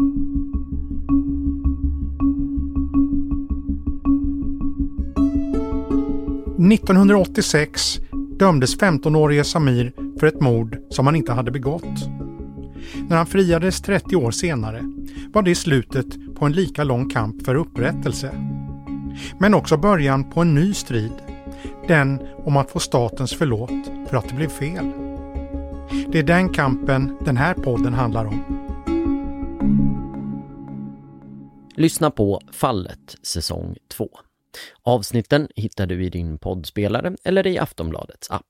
1986 dömdes 15-årige Samir för ett mord som han inte hade begått. När han friades 30 år senare var det slutet på en lika lång kamp för upprättelse. Men också början på en ny strid. Den om att få statens förlåt för att det blev fel. Det är den kampen den här podden handlar om. Lyssna på Fallet säsong 2. Avsnitten hittar du i din poddspelare eller i Aftonbladets app.